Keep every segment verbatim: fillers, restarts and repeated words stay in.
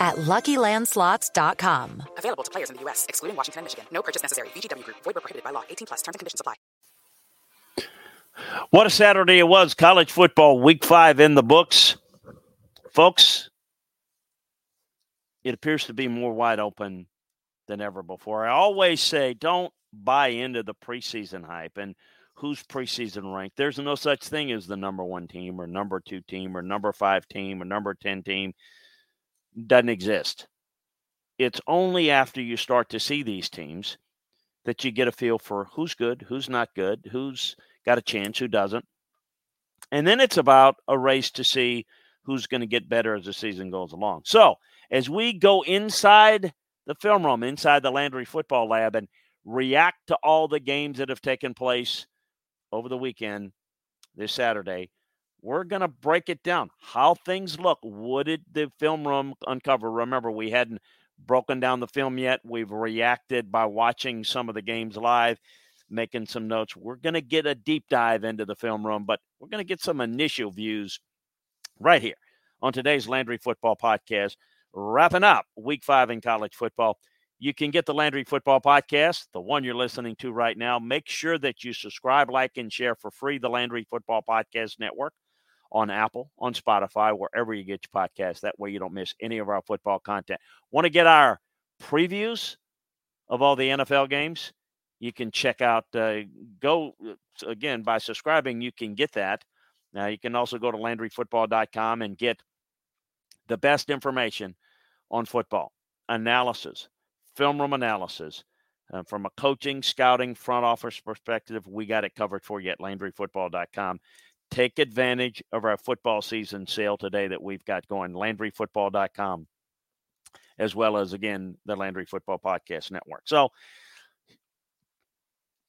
at Lucky Land Slots dot com. Available to players in the U S, excluding Washington and Michigan. No purchase necessary. V G W Group. Void where prohibited by law. eighteen plus. Terms and conditions apply. What a Saturday it was. College football week five in the books. Folks, it appears to be more wide open than ever before. I always say don't buy into the preseason hype and who's preseason ranked. There's no such thing as the number one team or number two team or number five team or number ten team. Doesn't exist. It's only after you start to see these teams that you get a feel for who's good, who's not good, who's got a chance, who doesn't. And then it's about a race to see who's going to get better as the season goes along. So as we go inside the film room, inside the Landry Football Lab, and react to all the games that have taken place over the weekend this Saturday, we're going to break it down, how things look. What did the film room uncover? Remember, we hadn't broken down the film yet. We've reacted by watching some of the games live, making some notes. We're going to get a deep dive into the film room, but we're going to get some initial views right here on today's Landry Football Podcast, wrapping up week five in college football. You can get the Landry Football Podcast, the one you're listening to right now. Make sure that you subscribe, like, and share for free the Landry Football Podcast Network on Apple, on Spotify, wherever you get your podcasts. That way you don't miss any of our football content. Want to get our previews of all the N F L games? You can check out, uh, go, again, by subscribing, you can get that. Now, you can also go to Landry Football dot com and get the best information on football, analysis, film room analysis. Uh, from a coaching, scouting, front office perspective, we got it covered for you at Landry Football dot com. Take advantage of our football season sale today that we've got going, Landry Football dot com, as well as, again, the Landry Football Podcast Network. So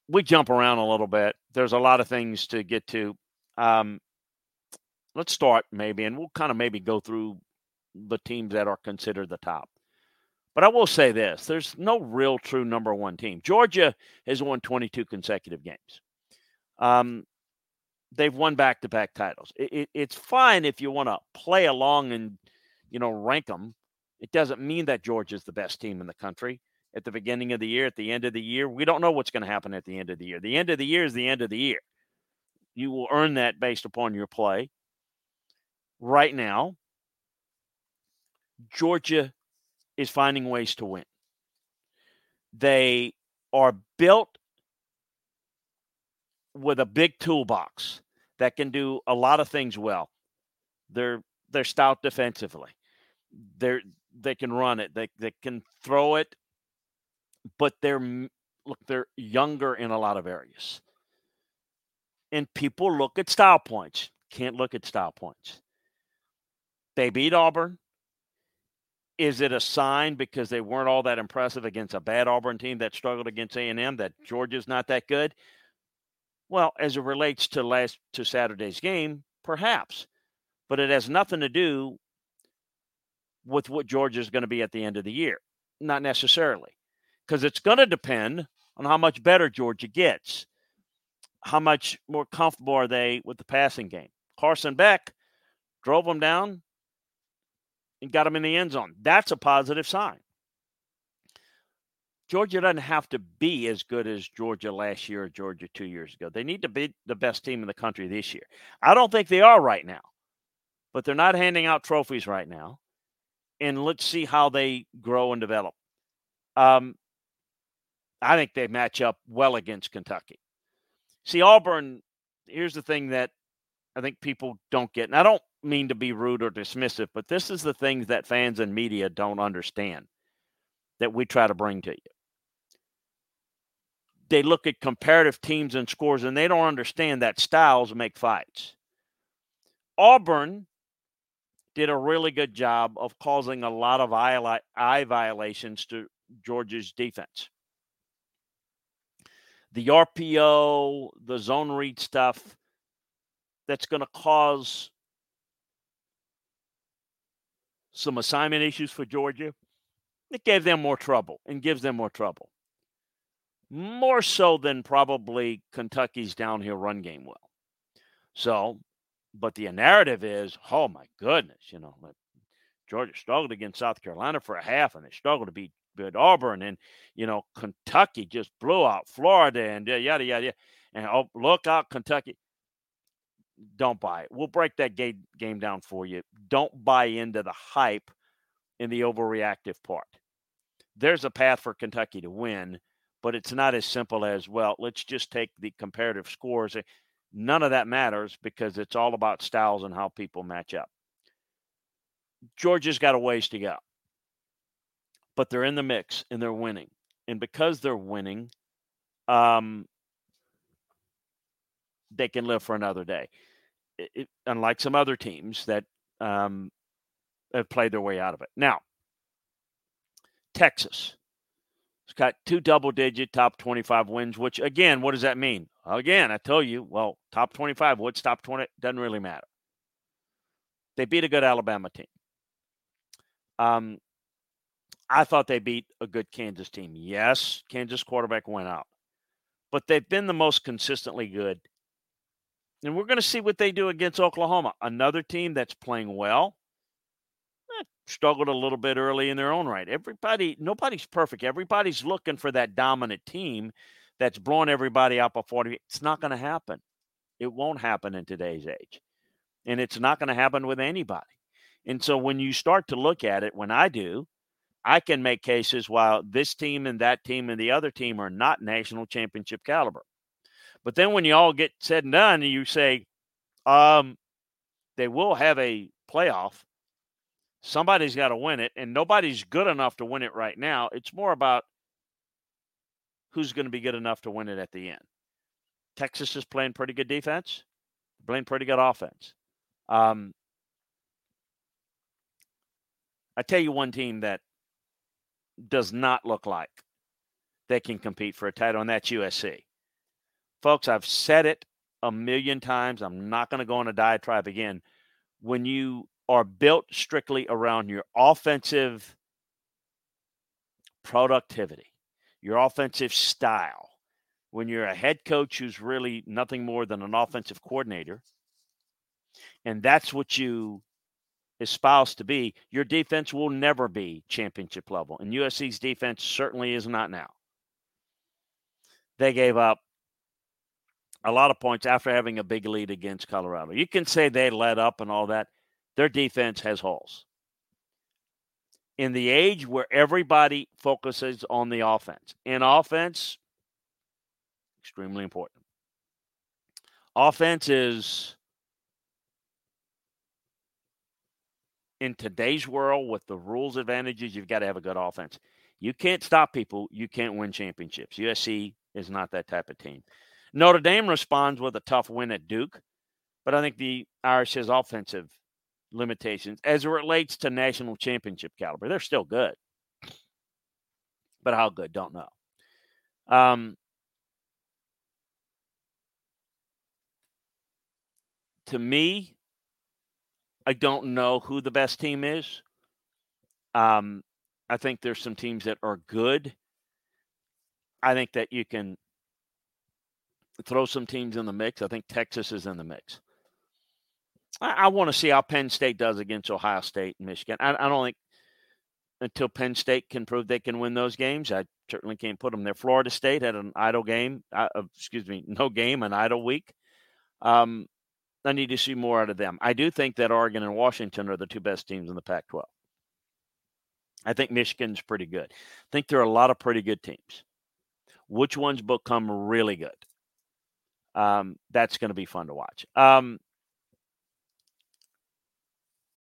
we jump around a little bit. There's a lot of things to get to. Um, let's start maybe, and we'll kind of maybe go through the teams that are considered the top. But I will say this, there's no real true number one team. Georgia has won twenty-two consecutive games. Um, They've won back-to-back titles. It, it, it's fine if you want to play along and, you know, rank them. It doesn't mean that Georgia's the best team in the country at the beginning of the year, at the end of the year. We don't know what's going to happen at the end of the year. The end of the year is the end of the year. You will earn that based upon your play. Right now, Georgia is finding ways to win. They are built with a big toolbox that can do a lot of things well. They're they're stout defensively. They're they can run it. They they can throw it. But they're look they're younger in a lot of areas. And people look at style points. Can't look at style points. They beat Auburn. Is it a sign because they weren't all that impressive against a bad Auburn team that struggled against A and M that Georgia's not that good? Well, as it relates to last to Saturday's game, perhaps. But it has nothing to do with what Georgia's going to be at the end of the year. Not necessarily. Because it's going to depend on how much better Georgia gets. How much more comfortable are they with the passing game. Carson Beck drove them down and got them in the end zone. That's a positive sign. Georgia doesn't have to be as good as Georgia last year or Georgia two years ago. They need to be the best team in the country this year. I don't think they are right now, but they're not handing out trophies right now. And let's see how they grow and develop. Um, I think they match up well against Kentucky. See, Auburn, here's the thing that I think people don't get. And I don't mean to be rude or dismissive, but this is the things that fans and media don't understand that we try to bring to you. They look at comparative teams and scores, and they don't understand that styles make fights. Auburn did a really good job of causing a lot of eye violations to Georgia's defense. The R P O, the zone read stuff, that's going to cause some assignment issues for Georgia. It gave them more trouble and gives them more trouble. More so than probably Kentucky's downhill run game will. So, but the narrative is, oh my goodness, you know, Georgia struggled against South Carolina for a half, and they struggled to beat, beat Auburn, and, you know, Kentucky just blew out Florida, and yada, yada, yada. And oh, look out, Kentucky. Don't buy it. We'll break that game game down for you. Don't buy into the hype and the overreactive part. There's a path for Kentucky to win. But it's not as simple as, well, let's just take the comparative scores. None of that matters because it's all about styles and how people match up. Georgia's got a ways to go. But they're in the mix, and they're winning. And because they're winning, um, they can live for another day. It, it, unlike some other teams that um, have played their way out of it. Now, Texas. It's got two double-digit top twenty-five wins, which, again, what does that mean? Again, I tell you, well, top twenty-five, what's top twenty? Doesn't really matter. They beat a good Alabama team. Um, I thought they beat a good Kansas team. Yes, Kansas quarterback went out. But they've been the most consistently good. And we're going to see what they do against Oklahoma, another team that's playing well. Struggled a little bit early in their own right. Everybody, nobody's perfect. Everybody's looking for that dominant team that's blowing everybody out by forty. It's not going to happen. It won't happen in today's age. And it's not going to happen with anybody. And so when you start to look at it, when I do, I can make cases while this team and that team and the other team are not national championship caliber. But then when you all get said and done, you say, um, they will have a playoff. Somebody's got to win it, and nobody's good enough to win it right now. It's more about who's going to be good enough to win it at the end. Texas is playing pretty good defense, playing pretty good offense. Um, I tell you one team that does not look like they can compete for a title, and that's U S C. Folks, I've said it a million times. I'm not going to go on a diatribe again. When you are built strictly around your offensive productivity, your offensive style. When you're a head coach who's really nothing more than an offensive coordinator, and that's what you espouse to be, your defense will never be championship level. And U S C's defense certainly is not now. They gave up a lot of points after having a big lead against Colorado. You can say they let up and all that. Their defense has holes. In the age where everybody focuses on the offense. And offense, extremely important. Offense is, in today's world, with the rules advantages, you've got to have a good offense. You can't stop people. You can't win championships. U S C is not that type of team. Notre Dame responds with a tough win at Duke. But I think the Irish's offensive limitations as it relates to national championship caliber. They're still good, but how good? Don't know. Um, to me, I don't know who the best team is. Um, I think there's some teams that are good. I think that you can throw some teams in the mix. I think Texas is in the mix. I want to see how Penn State does against Ohio State and Michigan. I, I don't think until Penn State can prove they can win those games, I certainly can't put them there. Florida State had an idle game, uh, excuse me, no game, an idle week. Um, I need to see more out of them. I do think that Oregon and Washington are the two best teams in the Pac twelve. I think Michigan's pretty good. I think there are a lot of pretty good teams. which ones become really good. Um, that's going to be fun to watch. Um,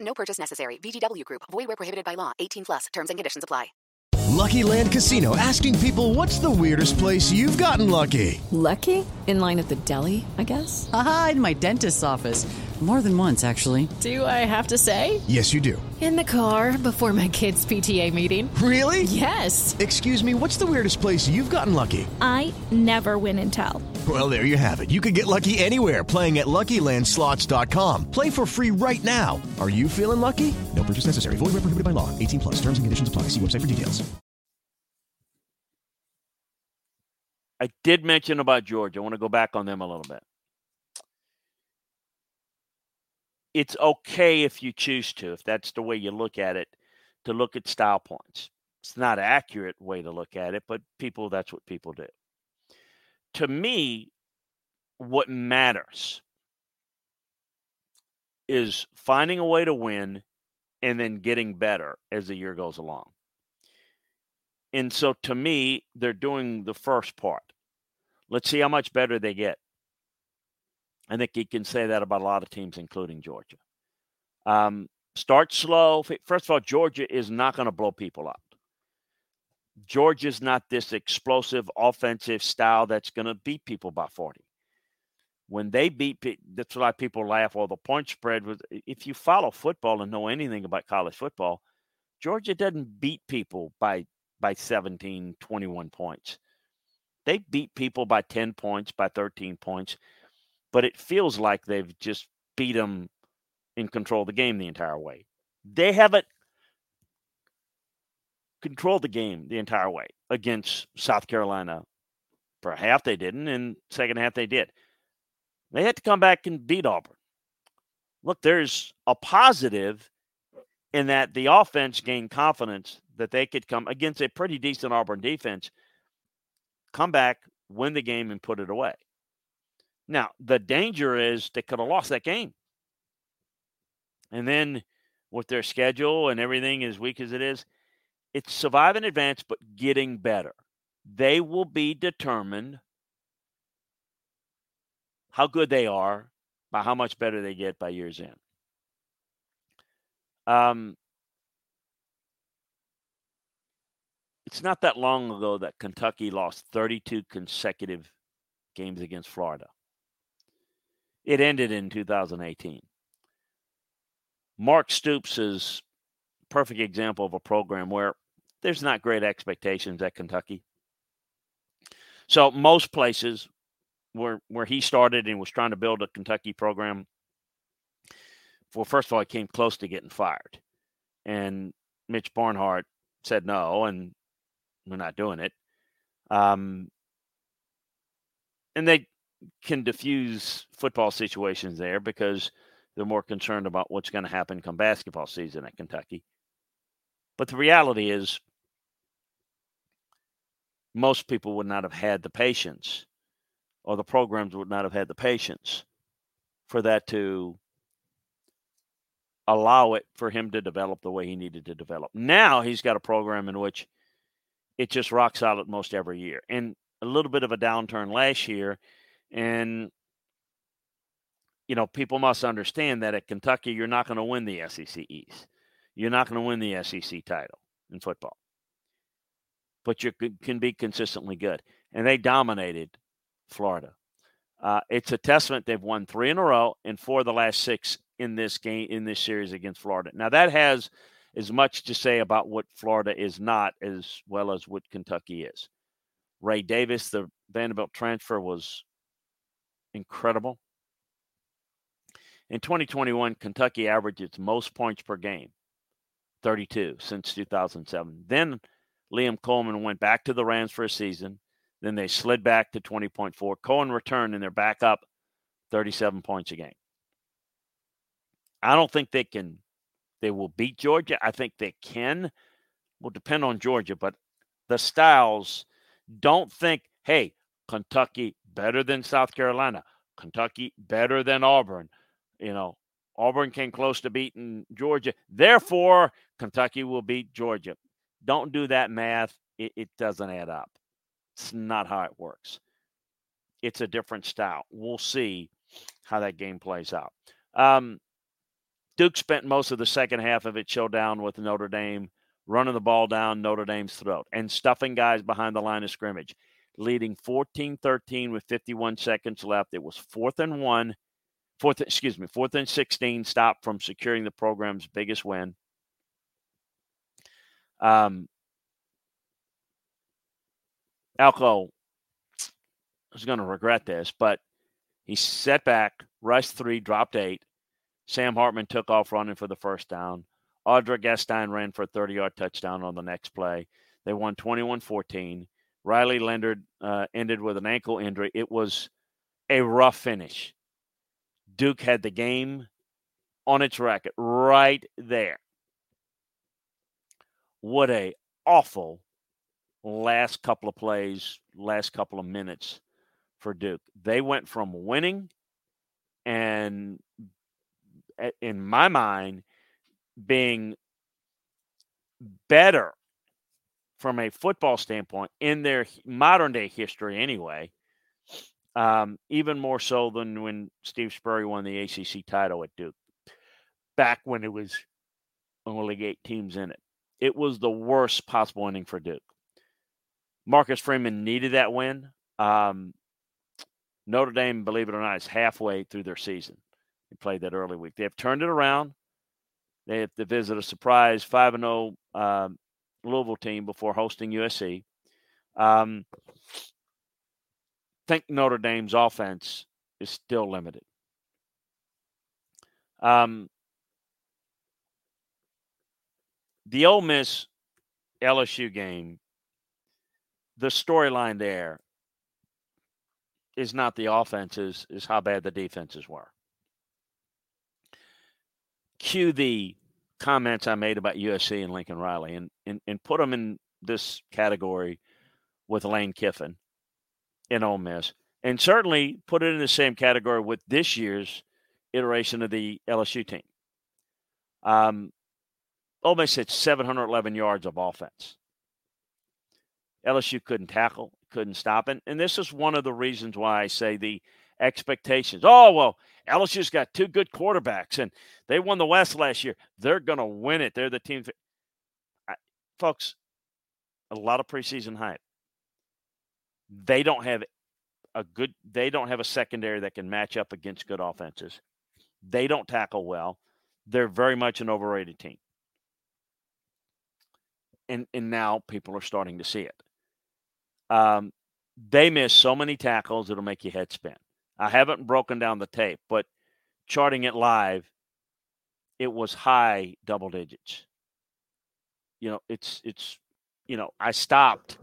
No purchase necessary. V G W Group. Void where prohibited by law. eighteen plus. Terms and conditions apply. Lucky Land Casino, asking people, what's the weirdest place you've gotten lucky? Lucky? In line at the deli, I guess? Aha, in my dentist's office. More than once, actually. Do I have to say? Yes, you do. In the car before my kids' P T A meeting. Really? Yes. Excuse me, what's the weirdest place you've gotten lucky? I never win and tell. Well, there you have it. You can get lucky anywhere, playing at Lucky Land Slots dot com. Play for free right now. Are you feeling lucky? No purchase necessary. Void where prohibited by law. eighteen plus. Terms and conditions apply. See website for details. I did mention about Georgia. I want to go back on them a little bit. It's okay if you choose to, if that's the way you look at it, to look at style points. It's not an accurate way to look at it, but people, that's what people do. To me, what matters is finding a way to win and then getting better as the year goes along. And so to me, they're doing the first part. Let's see how much better they get. I think you can say that about a lot of teams, including Georgia. Um, start slow. First of all, Georgia is not going to blow people up. Georgia's not this explosive offensive style that's going to beat people by forty. When they beat people, that's why people laugh. Well, the point spread was, if you follow football and know anything about college football, Georgia doesn't beat people by, by seventeen, twenty-one points. They beat people by ten points, by thirteen points. But it feels like they've just beat them and controlled the game the entire way. They haven't controlled the game the entire way against South Carolina. For a half they didn't, and second half they did. They had to come back and beat Auburn. Look, there's a positive in that the offense gained confidence that they could come against a pretty decent Auburn defense, come back, win the game, and put it away. Now, the danger is they could have lost that game. And then with their schedule and everything as weak as it is, it's survive in advance, but getting better. They will be determined how good they are by how much better they get by year's end. Um, it's not that long ago that Kentucky lost thirty-two consecutive games against Florida. It ended in two thousand eighteen. Mark Stoops is a perfect example of a program where there's not great expectations at Kentucky. So most places where where he started and was trying to build a Kentucky program, well, first of all, he came close to getting fired. And Mitch Barnhart said no, and we're not doing it. Um, and they can diffuse football situations there because they're more concerned about what's going to happen come basketball season at Kentucky. But the reality is most people would not have had the patience, or the programs would not have had the patience for that to allow it for him to develop the way he needed to develop. Now he's got a program in which it just rock solid most every year. And a little bit of a downturn last year. And, you know, people must understand that at Kentucky, you're not going to win the S E C East. You're not going to win the S E C title in football. But you can be consistently good. And they dominated Florida. Uh, it's a testament. They've won three in a row and four of the last six in this game, in this series against Florida. Now, that has as much to say about what Florida is not as well as what Kentucky is. Ray Davis, the Vanderbilt transfer, was incredible. In twenty twenty-one, Kentucky averaged its most points per game, thirty-two, since two thousand seven. Then Liam Coleman went back to the Rams for a season. Then they slid back to twenty point four. Cohen returned, and they're back up thirty-seven points a game. I don't think they can – they will beat Georgia. I think they can. Will depend on Georgia, but the Styles don't think, hey, Kentucky better than South Carolina. Kentucky better than Auburn. You know, Auburn came close to beating Georgia. Therefore, Kentucky will beat Georgia. Don't do that math. It, it doesn't add up. It's not how it works. It's a different style. We'll see how that game plays out. Um, Duke spent most of the second half of its showdown with Notre Dame, running the ball down Notre Dame's throat and stuffing guys behind the line of scrimmage, leading fourteen thirteen with fifty-one seconds left. It was fourth and one, fourth, excuse me, fourth and sixteen, stopped from securing the program's biggest win. Um, Alco is going to regret this, but he set back, rushed three, dropped eight. Sam Hartman took off running for the first down. Audra Gestein ran for a thirty-yard touchdown on the next play. They won twenty-one fourteen. Riley Leonard uh, ended with an ankle injury. It was a rough finish. Duke had the game on its racket right there. What a awful last couple of plays, last couple of minutes for Duke. They went from winning and, in my mind, being better from a football standpoint in their modern day history anyway, um, even more so than when Steve Spurrier won the A C C title at Duke back when it was only eight teams in it. It was the worst possible ending for Duke. Marcus Freeman needed that win. Um, Notre Dame, believe it or not, is halfway through their season. They played that early week. They have turned it around. They have to visit a surprise five and oh uh, Louisville team before hosting U S C. Um, think Notre Dame's offense is still limited. Um, the Ole Miss L S U game, the storyline there is not the offenses, is how bad the defenses were. Cue the comments I made about U S C and Lincoln Riley and, and, and put them in this category with Lane Kiffin and Ole Miss, and certainly put it in the same category with this year's iteration of the L S U team. Um, Ole Miss had seven hundred eleven yards of offense. L S U couldn't tackle, couldn't stop it. And this is one of the reasons why I say the expectations. Oh, well, L S U's got two good quarterbacks, and they won the West last year. They're going to win it. They're the team. I, folks, a lot of preseason hype. They don't have a good – they don't have a secondary that can match up against good offenses. They don't tackle well. They're very much an overrated team. And, and now people are starting to see it. Um, they miss so many tackles, it'll make your head spin. I haven't broken down the tape, but charting it live, it was high double digits. You know, it's, it's, you know, I stopped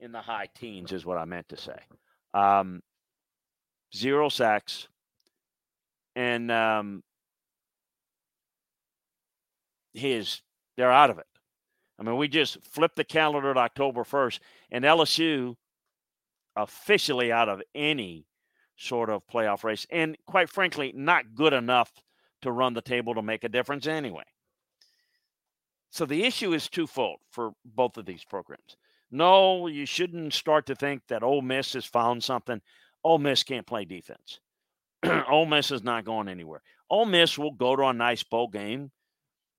in the high teens is what I meant to say. Um, zero sacks. And um, his, they're out of it. I mean, we just flipped the calendar to October first, and L S U officially out of any sort of playoff race, and quite frankly, not good enough to run the table to make a difference anyway. So the issue is twofold for both of these programs. No, you shouldn't start to think that Ole Miss has found something. Ole Miss can't play defense. Ole Miss is not going anywhere. Ole Miss will go to a nice bowl game,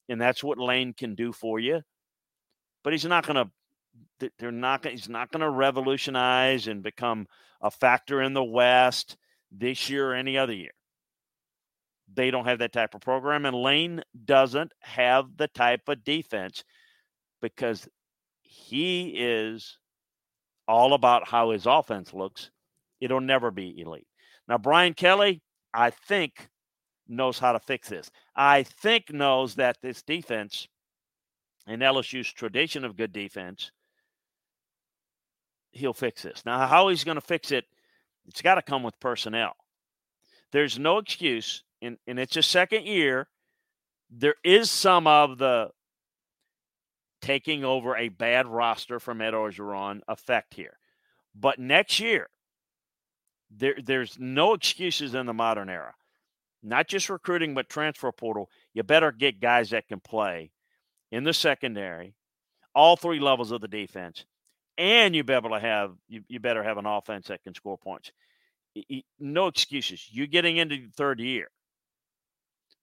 and that's what Lane can do for you. But he's not going to They're not. He's not going to revolutionize and become a factor in the West this year or any other year. They don't have that type of program, and Lane doesn't have the type of defense because he is all about how his offense looks. It'll never be elite. Now, Brian Kelly, I think, knows how to fix this. I think knows that this defense and L S U's tradition of good defense he'll fix this. Now, how he's going to fix it, it's got to come with personnel. There's no excuse, and, and it's his second year. There is some of the taking over a bad roster from Ed Orgeron effect here. But next year, there, there's no excuses in the modern era. Not just recruiting, but transfer portal. You better get guys that can play in the secondary, all three levels of the defense, and you be able to have you, you better have an offense that can score points. No excuses. You're getting into the third year.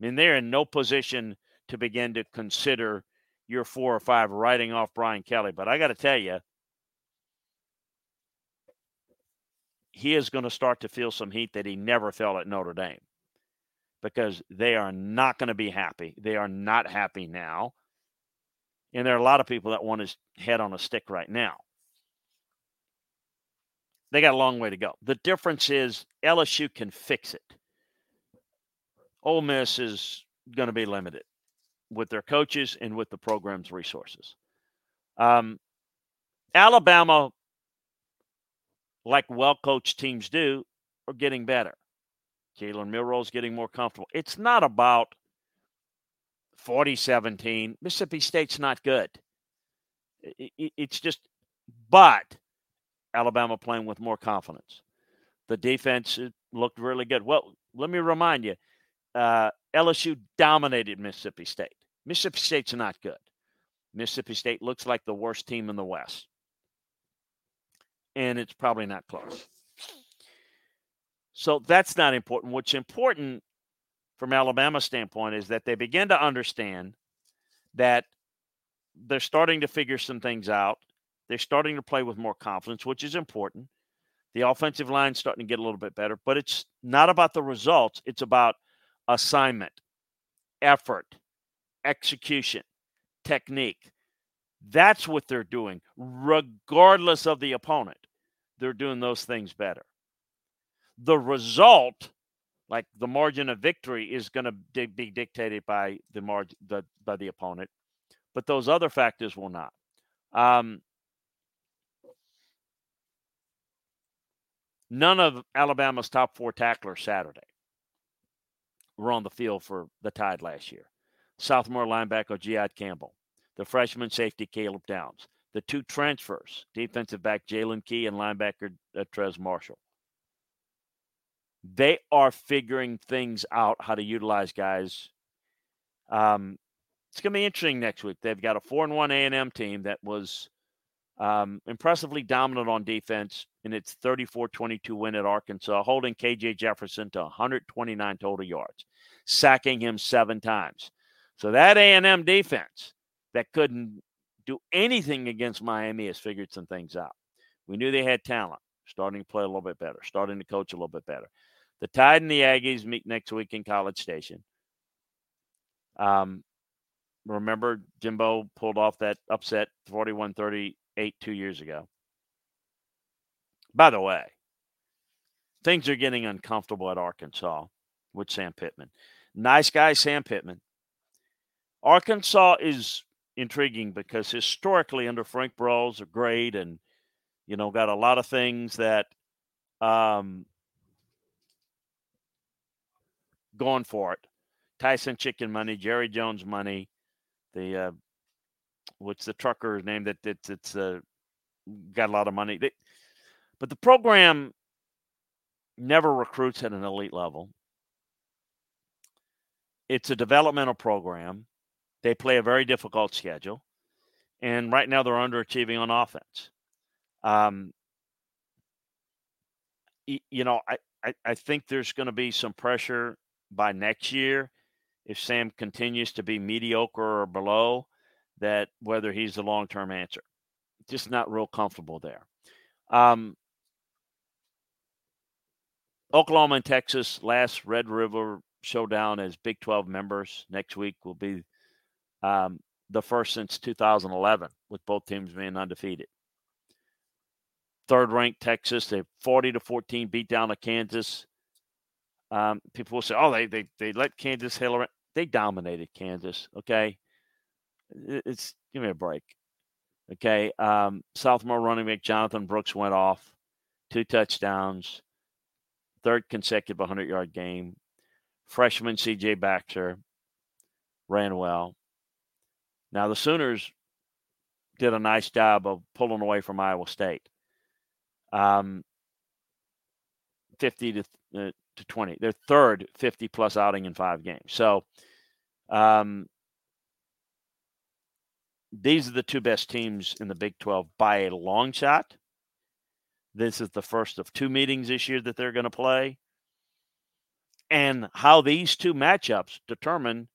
I mean, they're in no position to begin to consider year four or five writing off Brian Kelly. But I got to tell you, he is going to start to feel some heat that he never felt at Notre Dame, because they are not going to be happy. They are not happy now. And there are a lot of people that want his head on a stick right now. They got a long way to go. The difference is L S U can fix it. Ole Miss is going to be limited with their coaches and with the program's resources. Um, Alabama, like well-coached teams do, are getting better. Jalen Milroe is getting more comfortable. It's not about forty seventeen. Mississippi State's not good. It, it, it's just, but Alabama playing with more confidence. The defense looked really good. Well, let me remind you, uh, L S U dominated Mississippi State. Mississippi State's not good. Mississippi State looks like the worst team in the West. And it's probably not close. So that's not important. What's important from Alabama's standpoint is that they begin to understand that they're starting to figure some things out. They're starting to play with more confidence, which is important. The offensive line's starting to get a little bit better, but it's not about the results. It's about assignment, effort, execution, technique. That's what they're doing. Regardless of the opponent, they're doing those things better. The result, like the margin of victory, is going to be dictated by the margin, the, by the opponent, but those other factors will not. Um, none of Alabama's top four tacklers Saturday were on the field for the Tide last year. Sophomore linebacker Giad Campbell, the freshman safety Caleb Downs, the two transfers, defensive back Jalen Key and linebacker uh, Trez Marshall. They are figuring things out, how to utilize guys. Um, it's going to be interesting next week. They've got a four and one A and M team that was um, impressively dominant on defense in its thirty-four twenty-two win at Arkansas, holding K J Jefferson to one hundred twenty-nine total yards, sacking him seven times. So that A and M defense that couldn't do anything against Miami has figured some things out. We knew they had talent, starting to play a little bit better, starting to coach a little bit better. The Tide and the Aggies meet next week in College Station. Um, remember, Jimbo pulled off that upset forty-one thirty-eight two years ago. By the way, things are getting uncomfortable at Arkansas with Sam Pittman. Nice guy, Sam Pittman. Arkansas is intriguing because historically under Frank Brawls are great and, you know, got a lot of things that um, going for it. Tyson Chicken money, Jerry Jones money, the uh, what's the trucker's name that it's, it's uh, got a lot of money. They, but the program never recruits at an elite level. It's a developmental program. They play a very difficult schedule. And right now they're underachieving on offense. Um, you know, I, I, I think there's going to be some pressure by next year if Sam continues to be mediocre or below that, whether he's the long-term answer. Just not real comfortable there. Um, Oklahoma and Texas last Red River showdown as Big twelve members next week will be um, the first since two thousand eleven with both teams being undefeated. Third-ranked Texas, they forty to fourteen beat down to Kansas. Um, people will say, "Oh, they they they let Kansas hang around." They dominated Kansas. Okay, it's give me a break. Okay. Um, sophomore running back Jonathan Brooks went off, two touchdowns, third consecutive hundred-yard game. Freshman C J Baxter ran well. Now, the Sooners did a nice job of pulling away from Iowa State, um, fifty to uh, to twenty. Their third fifty-plus outing in five games. So um, these are the two best teams in the Big twelve by a long shot. This is the first of two meetings this year that they're going to play. And how these two matchups determine,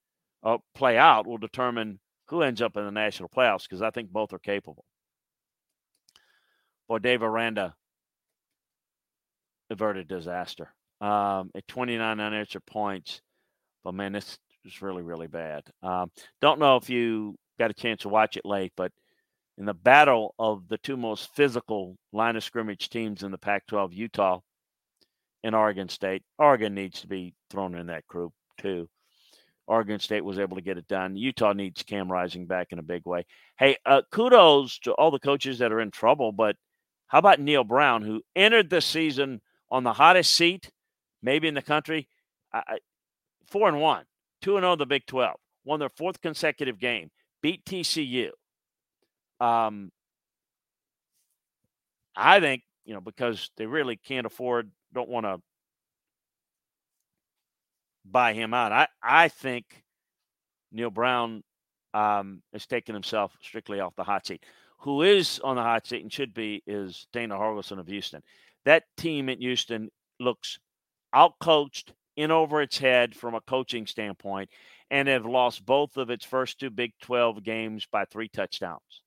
uh, play out will determine who ends up in the national playoffs, because I think both are capable. Boy, Dave Aranda averted disaster um, at twenty-nine unanswered points. But, man, this is really, really bad. Um, don't know if you got a chance to watch it late, but in the battle of the two most physical line of scrimmage teams in the Pac twelve, Utah and Oregon State. Oregon needs to be thrown in that group, too. Oregon State was able to get it done. Utah needs Cam Rising back in a big way. Hey, uh, kudos to all the coaches that are in trouble, but how about Neil Brown, who entered the season on the hottest seat, maybe in the country, I, four and one, two and zero the Big twelve, won their fourth consecutive game, beat T C U. Um, I think you know because they really can't afford, don't want to buy him out. I, I think Neil Brown um, has taken himself strictly off the hot seat. Who is on the hot seat and should be is Dana Holgorsen of Houston. That team at Houston looks outcoached, in over its head from a coaching standpoint, and have lost both of its first two Big twelve games by three touchdowns.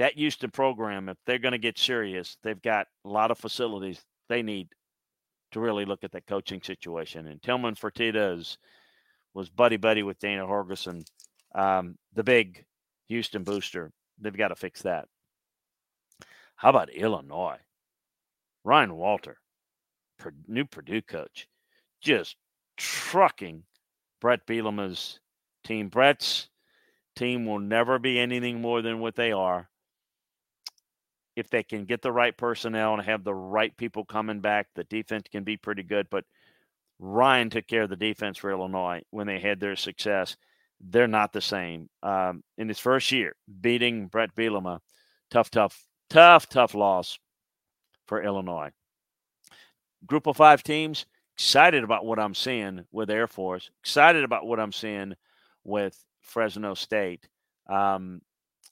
That Houston program, if they're going to get serious, they've got a lot of facilities they need to really look at that coaching situation. And Tillman Fertitta is, was buddy-buddy with Dana Holgorsen, um, the big Houston booster. They've got to fix that. How about Illinois? Ryan Walter, new Purdue coach, just trucking Brett Bielema's team. Brett's team will never be anything more than what they are. If they can get the right personnel and have the right people coming back, the defense can be pretty good. But Ryan took care of the defense for Illinois when they had their success. They're not the same. Um, in his first year, beating Brett Bielema, tough, tough, tough, tough loss for Illinois. Group of five teams, excited about what I'm seeing with Air Force, excited about what I'm seeing with Fresno State. Um,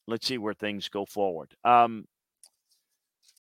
let's see where things go forward. Um,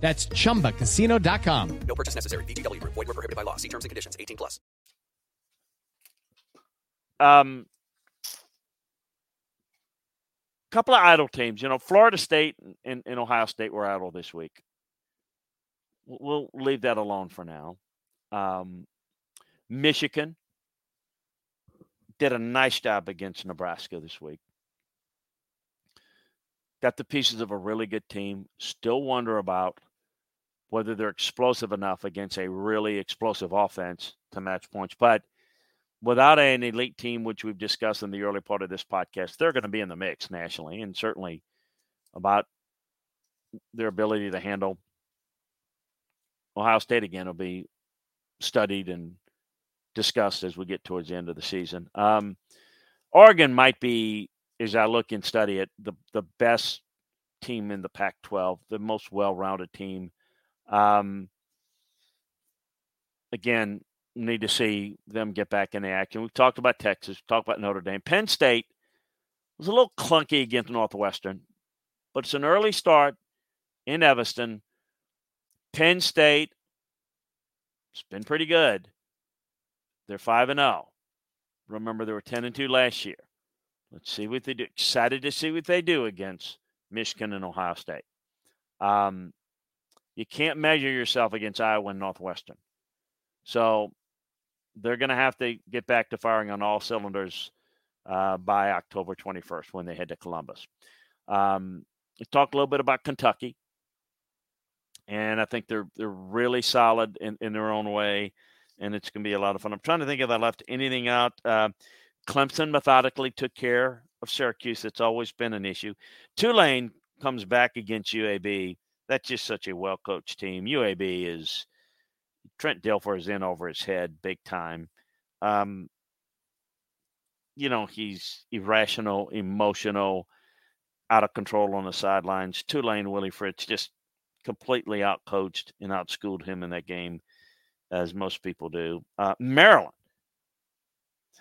That's Chumba Casino dot com. No purchase necessary. V G W Group. Void where prohibited by law. See terms and conditions. eighteen plus. Um, couple of idle teams. You know, Florida State and, and Ohio State were idle this week. We'll leave that alone for now. Um, Michigan did a nice job against Nebraska this week. Got the pieces of a really good team. Still wonder about whether they're explosive enough against a really explosive offense to match points. But without an elite team, which we've discussed in the early part of this podcast, they're going to be in the mix nationally, and certainly about their ability to handle Ohio State again will be studied and discussed as we get towards the end of the season. Um, Oregon might be, as I look and study it, the, the best team in the Pac twelve, the most well-rounded team. Um, again, need to see them get back in the action. We've talked about Texas, talked about Notre Dame. Penn State was a little clunky against Northwestern, but it's an early start in Evanston. Penn State, it's been pretty good. They're five and oh. Remember, they were ten and two last year. Let's see what they do. Excited to see what they do against Michigan and Ohio State. Um, you can't measure yourself against Iowa and Northwestern. So they're going to have to get back to firing on all cylinders uh, by October twenty-first when they head to Columbus. Um, let's talk a little bit about Kentucky. And I think they're they're really solid in, in their own way, and it's going to be a lot of fun. I'm trying to think if I left anything out. Uh, Clemson methodically took care of Syracuse. It's always been an issue. Tulane comes back against U A B. That's just such a well-coached team. U A B is – Trent Dilfer is in over his head big time. Um, you know, he's irrational, emotional, out of control on the sidelines. Tulane, Willie Fritz, just – completely outcoached and outschooled him in that game, as most people do. Uh, Maryland.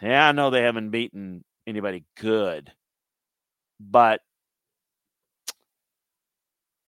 Yeah, I know they haven't beaten anybody good, but.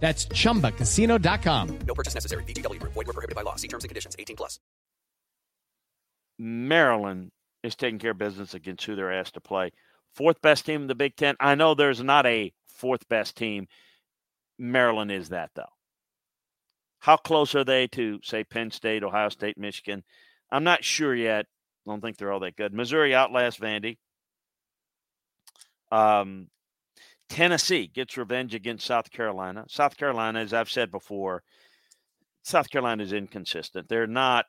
That's Chumba Casino dot com. No purchase necessary. V G W Group. Void where prohibited by law. See terms and conditions. eighteen plus. Maryland is taking care of business against who they're asked to play. Fourth best team in the Big Ten. I know there's not a fourth best team. Maryland is that, though. How close are they to, say, Penn State, Ohio State, Michigan? I'm not sure yet. I don't think they're all that good. Missouri outlasts Vandy. Um. Tennessee gets revenge against South Carolina. South Carolina, as I've said before, South Carolina is inconsistent. They're not,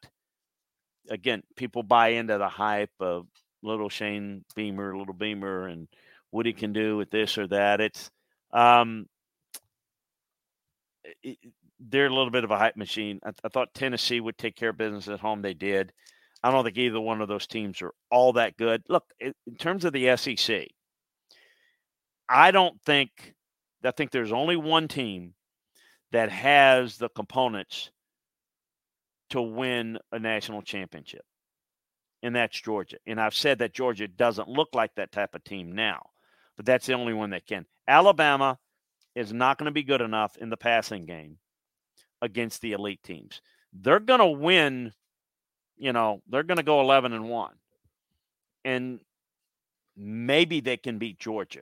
again, people buy into the hype of little Shane Beamer, little Beamer, and what he can do with this or that. It's um, it, they're a little bit of a hype machine. I, I thought Tennessee would take care of business at home. They did. I don't think either one of those teams are all that good. Look, in terms of the S E C, I don't think – I think there's only one team that has the components to win a national championship, and that's Georgia. And I've said that Georgia doesn't look like that type of team now, but that's the only one that can. Alabama is not going to be good enough in the passing game against the elite teams. They're going to win – you know, they're going to go eleven and one, and maybe they can beat Georgia.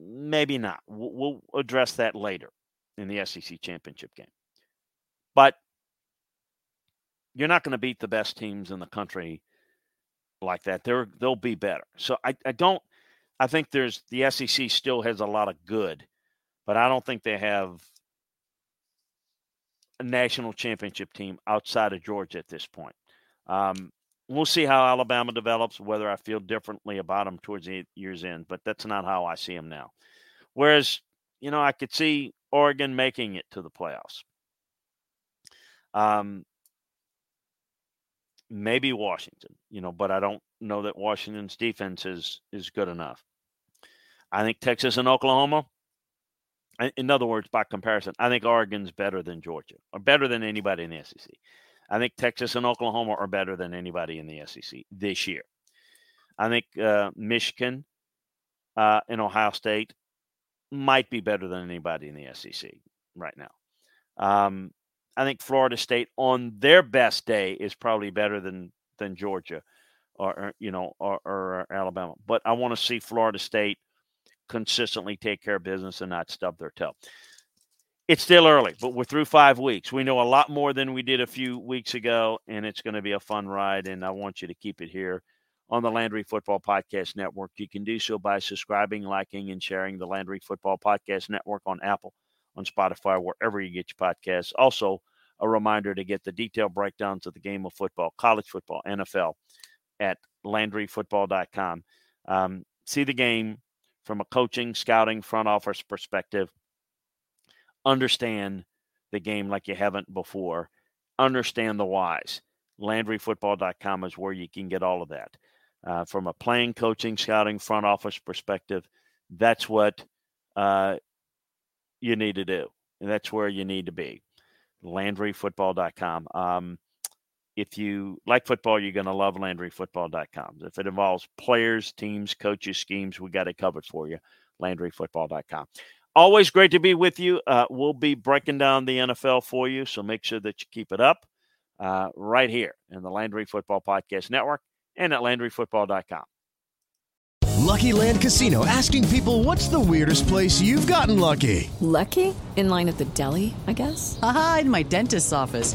Maybe not. We'll address that later in the S E C championship game. But you're not going to beat the best teams in the country like that. They're, they'll be better. So I, I don't – I think there's – the S E C still has a lot of good, but I don't think they have a national championship team outside of Georgia at this point. Um We'll see how Alabama develops, whether I feel differently about them towards the year's end, but that's not how I see them now. Whereas, you know, I could see Oregon making it to the playoffs. Um, maybe Washington, you know, but I don't know that Washington's defense is is good enough. I think Texas and Oklahoma, in other words, by comparison, I think Oregon's better than Georgia or better than anybody in the S E C. I think Texas and Oklahoma are better than anybody in the S E C this year. I think uh, Michigan uh, and Ohio State might be better than anybody in the S E C right now. Um, I think Florida State on their best day is probably better than than Georgia or, or you know or, or Alabama. But I want to see Florida State consistently take care of business and not stub their toe. It's still early, but we're through five weeks. We know a lot more than we did a few weeks ago, and it's going to be a fun ride, and I want you to keep it here on the Landry Football Podcast Network. You can do so by subscribing, liking, and sharing the Landry Football Podcast Network on Apple, on Spotify, wherever you get your podcasts. Also, a reminder to get the detailed breakdowns of the game of football, college football, N F L, at Landry Football dot com. Um, see the game from a coaching, scouting, front office perspective. Understand the game like you haven't before. Understand the whys. Landry Football dot com is where you can get all of that. Uh, from a playing, coaching, scouting, front office perspective, that's what uh, you need to do. And that's where you need to be. Landry Football dot com. Um, if you like football, you're going to love Landry Football dot com. If it involves players, teams, coaches, schemes, we got it covered for you. Landry Football dot com. Always great to be with you. Uh, we'll be breaking down the N F L for you, so make sure that you keep it up uh, right here in the Landry Football Podcast Network and at Landry Football dot com. Lucky Land Casino, asking people, what's the weirdest place you've gotten lucky? Lucky? In line at the deli, I guess? Aha, in my dentist's office.